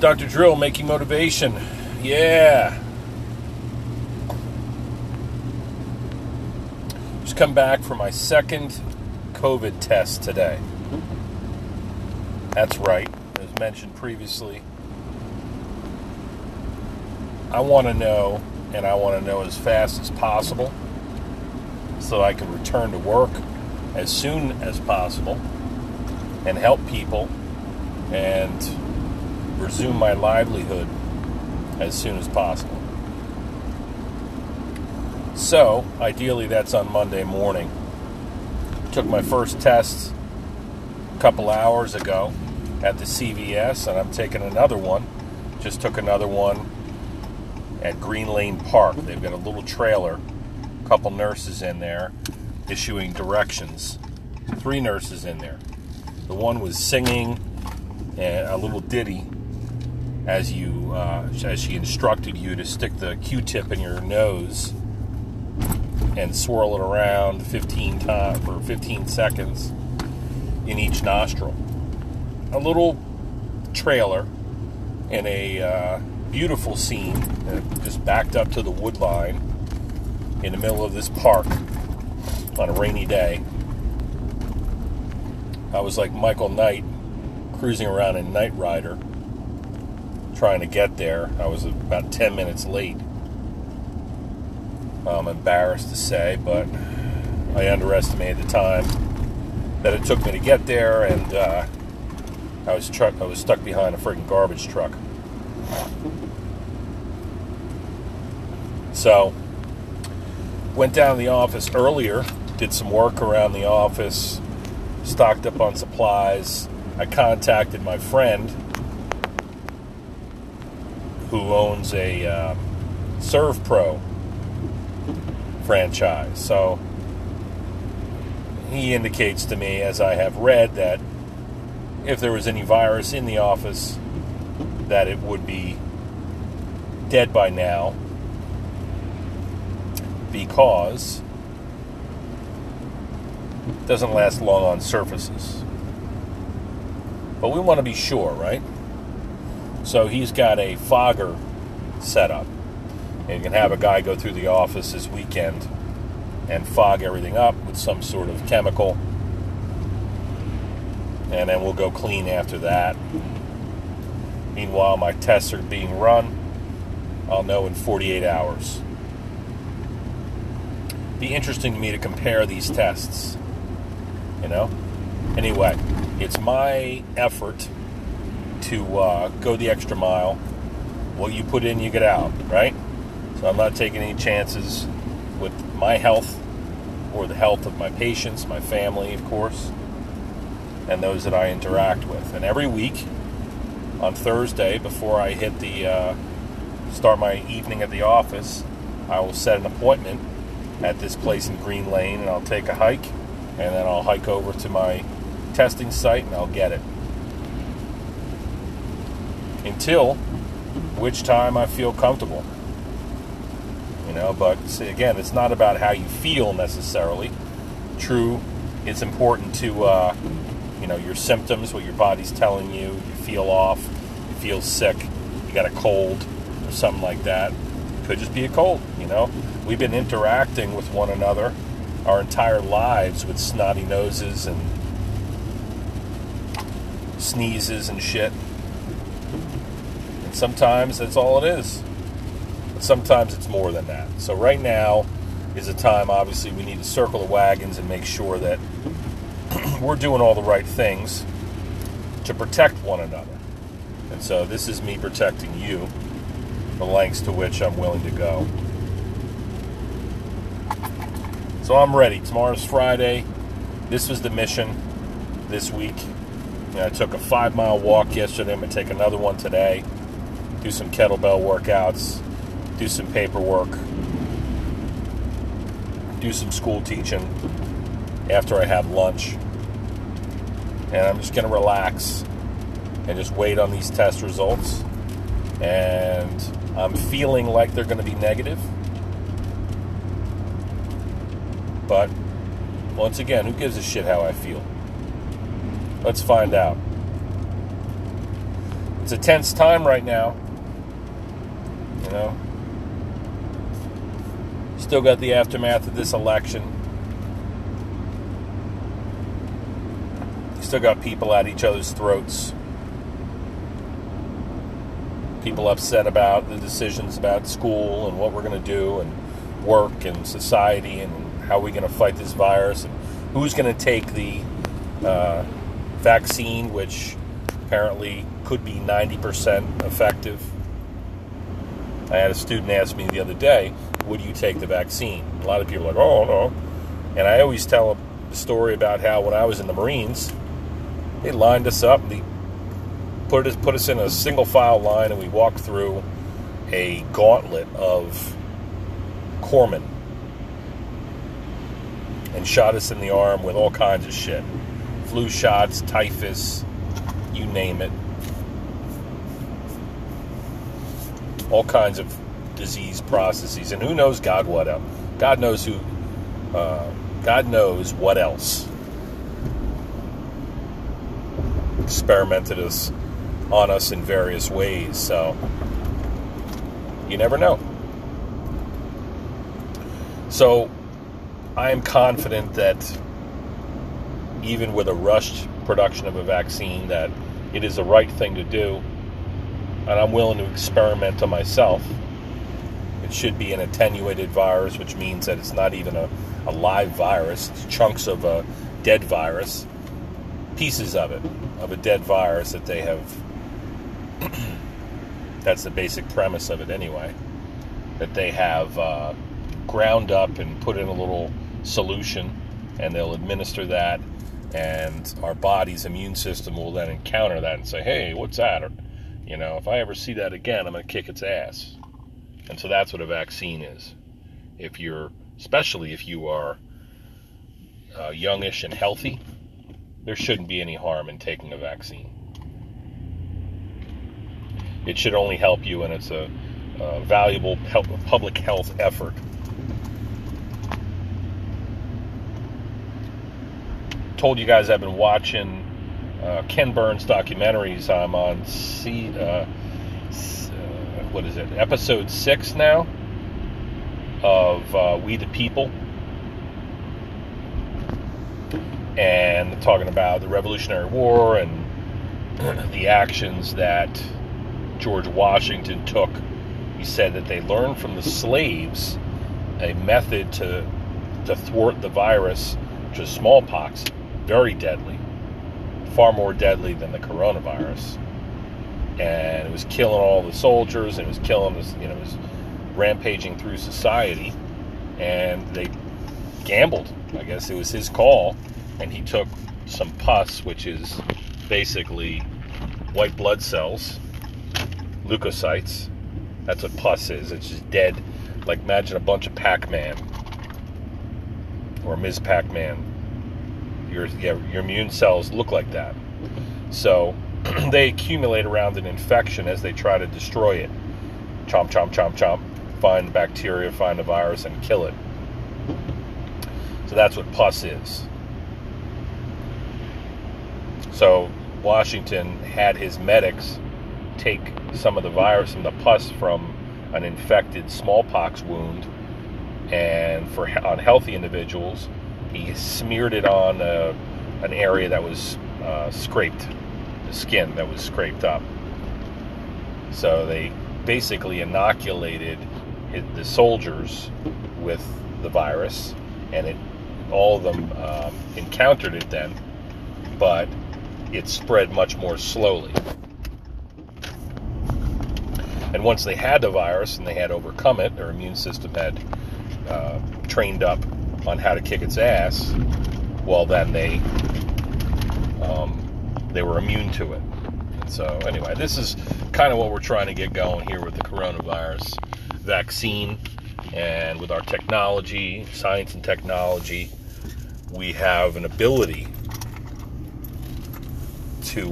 Dr. Drill making motivation. Yeah. Just come back for my second COVID test today. That's right. As mentioned previously, I want to know, and I want to know as fast as possible so I can return to work as soon as possible and help people and resume my livelihood as soon as possible. So, ideally, that's on Monday morning. Took my first test a couple hours ago at the CVS, and I'm taking another one. Just took another one at Green Lane Park. They've got a little trailer, a couple nurses in there issuing directions. 3 nurses in there. The one was singing a little ditty as she instructed you to stick the Q-tip in your nose and swirl it around 15 seconds in each nostril. A little trailer in a beautiful scene, just backed up to the wood line in the middle of this park on a rainy day. I was like Michael Knight cruising around in Knight Rider trying to get there. I was about 10 minutes late. I'm embarrassed to say, but I underestimated the time that it took me to get there, and I was stuck behind a friggin' garbage truck. So, went down to the office earlier, did some work around the office, stocked up on supplies. I contacted my friend who owns a ServePro franchise. So, he indicates to me, as I have read, that if there was any virus in the office, that it would be dead by now because it doesn't last long on surfaces. But we want to be sure, right? So he's got a fogger set up. And you can have a guy go through the office this weekend and fog everything up with some sort of chemical. And then we'll go clean after that. Meanwhile, my tests are being run. I'll know in 48 hours. Be interesting to me to compare these tests. You know? Anyway, it's my effort to go the extra mile. What you put in, you get out, right? So I'm not taking any chances with my health or the health of my patients, my family, of course, and those that I interact with. And every week, on Thursday, before I hit the start my evening at the office, I will set an appointment at this place in Green Lane, and I'll take a hike, and then I'll hike over to my testing site, and I'll get it. Until which time I feel comfortable. You know, but see, again, it's not about how you feel necessarily. True, it's important to your symptoms, what your body's telling you. You feel off, you feel sick, you got a cold or something like that. Could just be a cold, you know. We've been interacting with one another our entire lives with snotty noses and sneezes and shit. And sometimes that's all it is. But sometimes it's more than that. So right now is a time, obviously, we need to circle the wagons and make sure that we're doing all the right things to protect one another. And so this is me protecting you, the lengths to which I'm willing to go. So I'm ready. Tomorrow's Friday. This was the mission this week. I took a 5-mile walk yesterday. I'm going to take another one today. Do some kettlebell workouts. Do some paperwork. Do some school teaching after I have lunch. And I'm just going to relax and just wait on these test results. And I'm feeling like they're going to be negative. But, once again, who gives a shit how I feel? Let's find out. It's a tense time right now. You know? Still got the aftermath of this election. Still got people at each other's throats. People upset about the decisions about school and what we're going to do and work and society and how we're going to fight this virus and who's going to take the vaccine, which apparently could be 90% effective. I had a student ask me the other day, would you take the vaccine? A lot of people are like, oh, no. And I always tell a story about how when I was in the Marines, they lined us up and they put us in a single file line, and we walked through a gauntlet of corpsmen and shot us in the arm with all kinds of shit. Flu shots, typhus, you name it. All kinds of disease processes, and who knows God what else. God knows what else. Experimented us on us in various ways, so you never know. So I am confident that even with a rushed production of a vaccine, that it is the right thing to do, and I'm willing to experiment on myself. It should be an attenuated virus, which means that it's not even a live virus. It's chunks of a dead virus, pieces of it, of a dead virus that they have. That's the basic premise of it anyway, that they have ground up and put in a little solution, and they'll administer that, and our body's immune system will then encounter that and say, hey, what's that? Or, you know, if I ever see that again, I'm going to kick its ass. And so that's what a vaccine is. Especially if you are youngish and healthy, there shouldn't be any harm in taking a vaccine. It should only help you, and it's a valuable public health effort. Told you guys I've been watching Ken Burns documentaries. I'm on episode 6 now of We the People, and they're talking about the Revolutionary War and the actions that George Washington took. He said that they learned from the slaves a method to thwart the virus, which is smallpox. Very deadly, far more deadly than the coronavirus, and it was killing all the soldiers, and it was killing us, you know, it was rampaging through society, and they gambled. I guess it was his call, and he took some pus, which is basically white blood cells, leukocytes. That's what pus is. It's just dead. Like, imagine a bunch of Pac-Man or Ms. Pac-Man. Your immune cells look like that. So they accumulate around an infection as they try to destroy it. Chomp, chomp, chomp, chomp. Find the bacteria, find the virus, and kill it. So that's what pus is. So Washington had his medics take some of the virus and the pus from an infected smallpox wound, and for unhealthy individuals, he smeared it on an area that was scraped, the skin that was scraped up. So they basically inoculated the soldiers with the virus, and all of them encountered it then, but it spread much more slowly. And once they had the virus and they had overcome it, their immune system had trained up on how to kick its ass, well, then they were immune to it. And so, anyway, this is kind of what we're trying to get going here with the coronavirus vaccine, and with our technology, science and technology, we have an ability to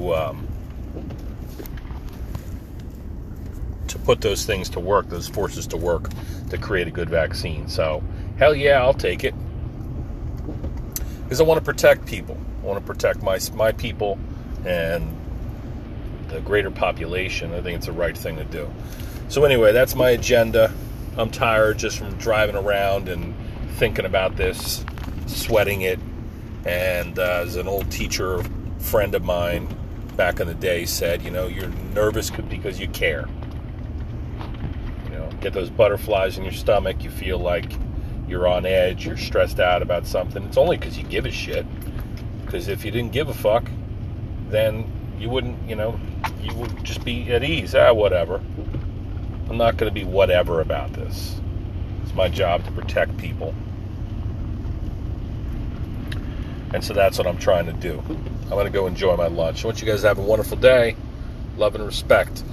put those things to work, those forces to work, to create a good vaccine. So, hell yeah, I'll take it, because I want to protect people. I want to protect my people, and the greater population. I think it's the right thing to do. So anyway, that's my agenda. I'm tired just from driving around and thinking about this, sweating it. And as an old teacher friend of mine back in the day said, you know, you're nervous because you care. You know, get those butterflies in your stomach. You feel like you're on edge. You're stressed out about something. It's only because you give a shit. Because if you didn't give a fuck, then you wouldn't, you know, you would just be at ease. Ah, whatever. I'm not going to be whatever about this. It's my job to protect people. And so that's what I'm trying to do. I'm going to go enjoy my lunch. I want you guys to have a wonderful day. Love and respect.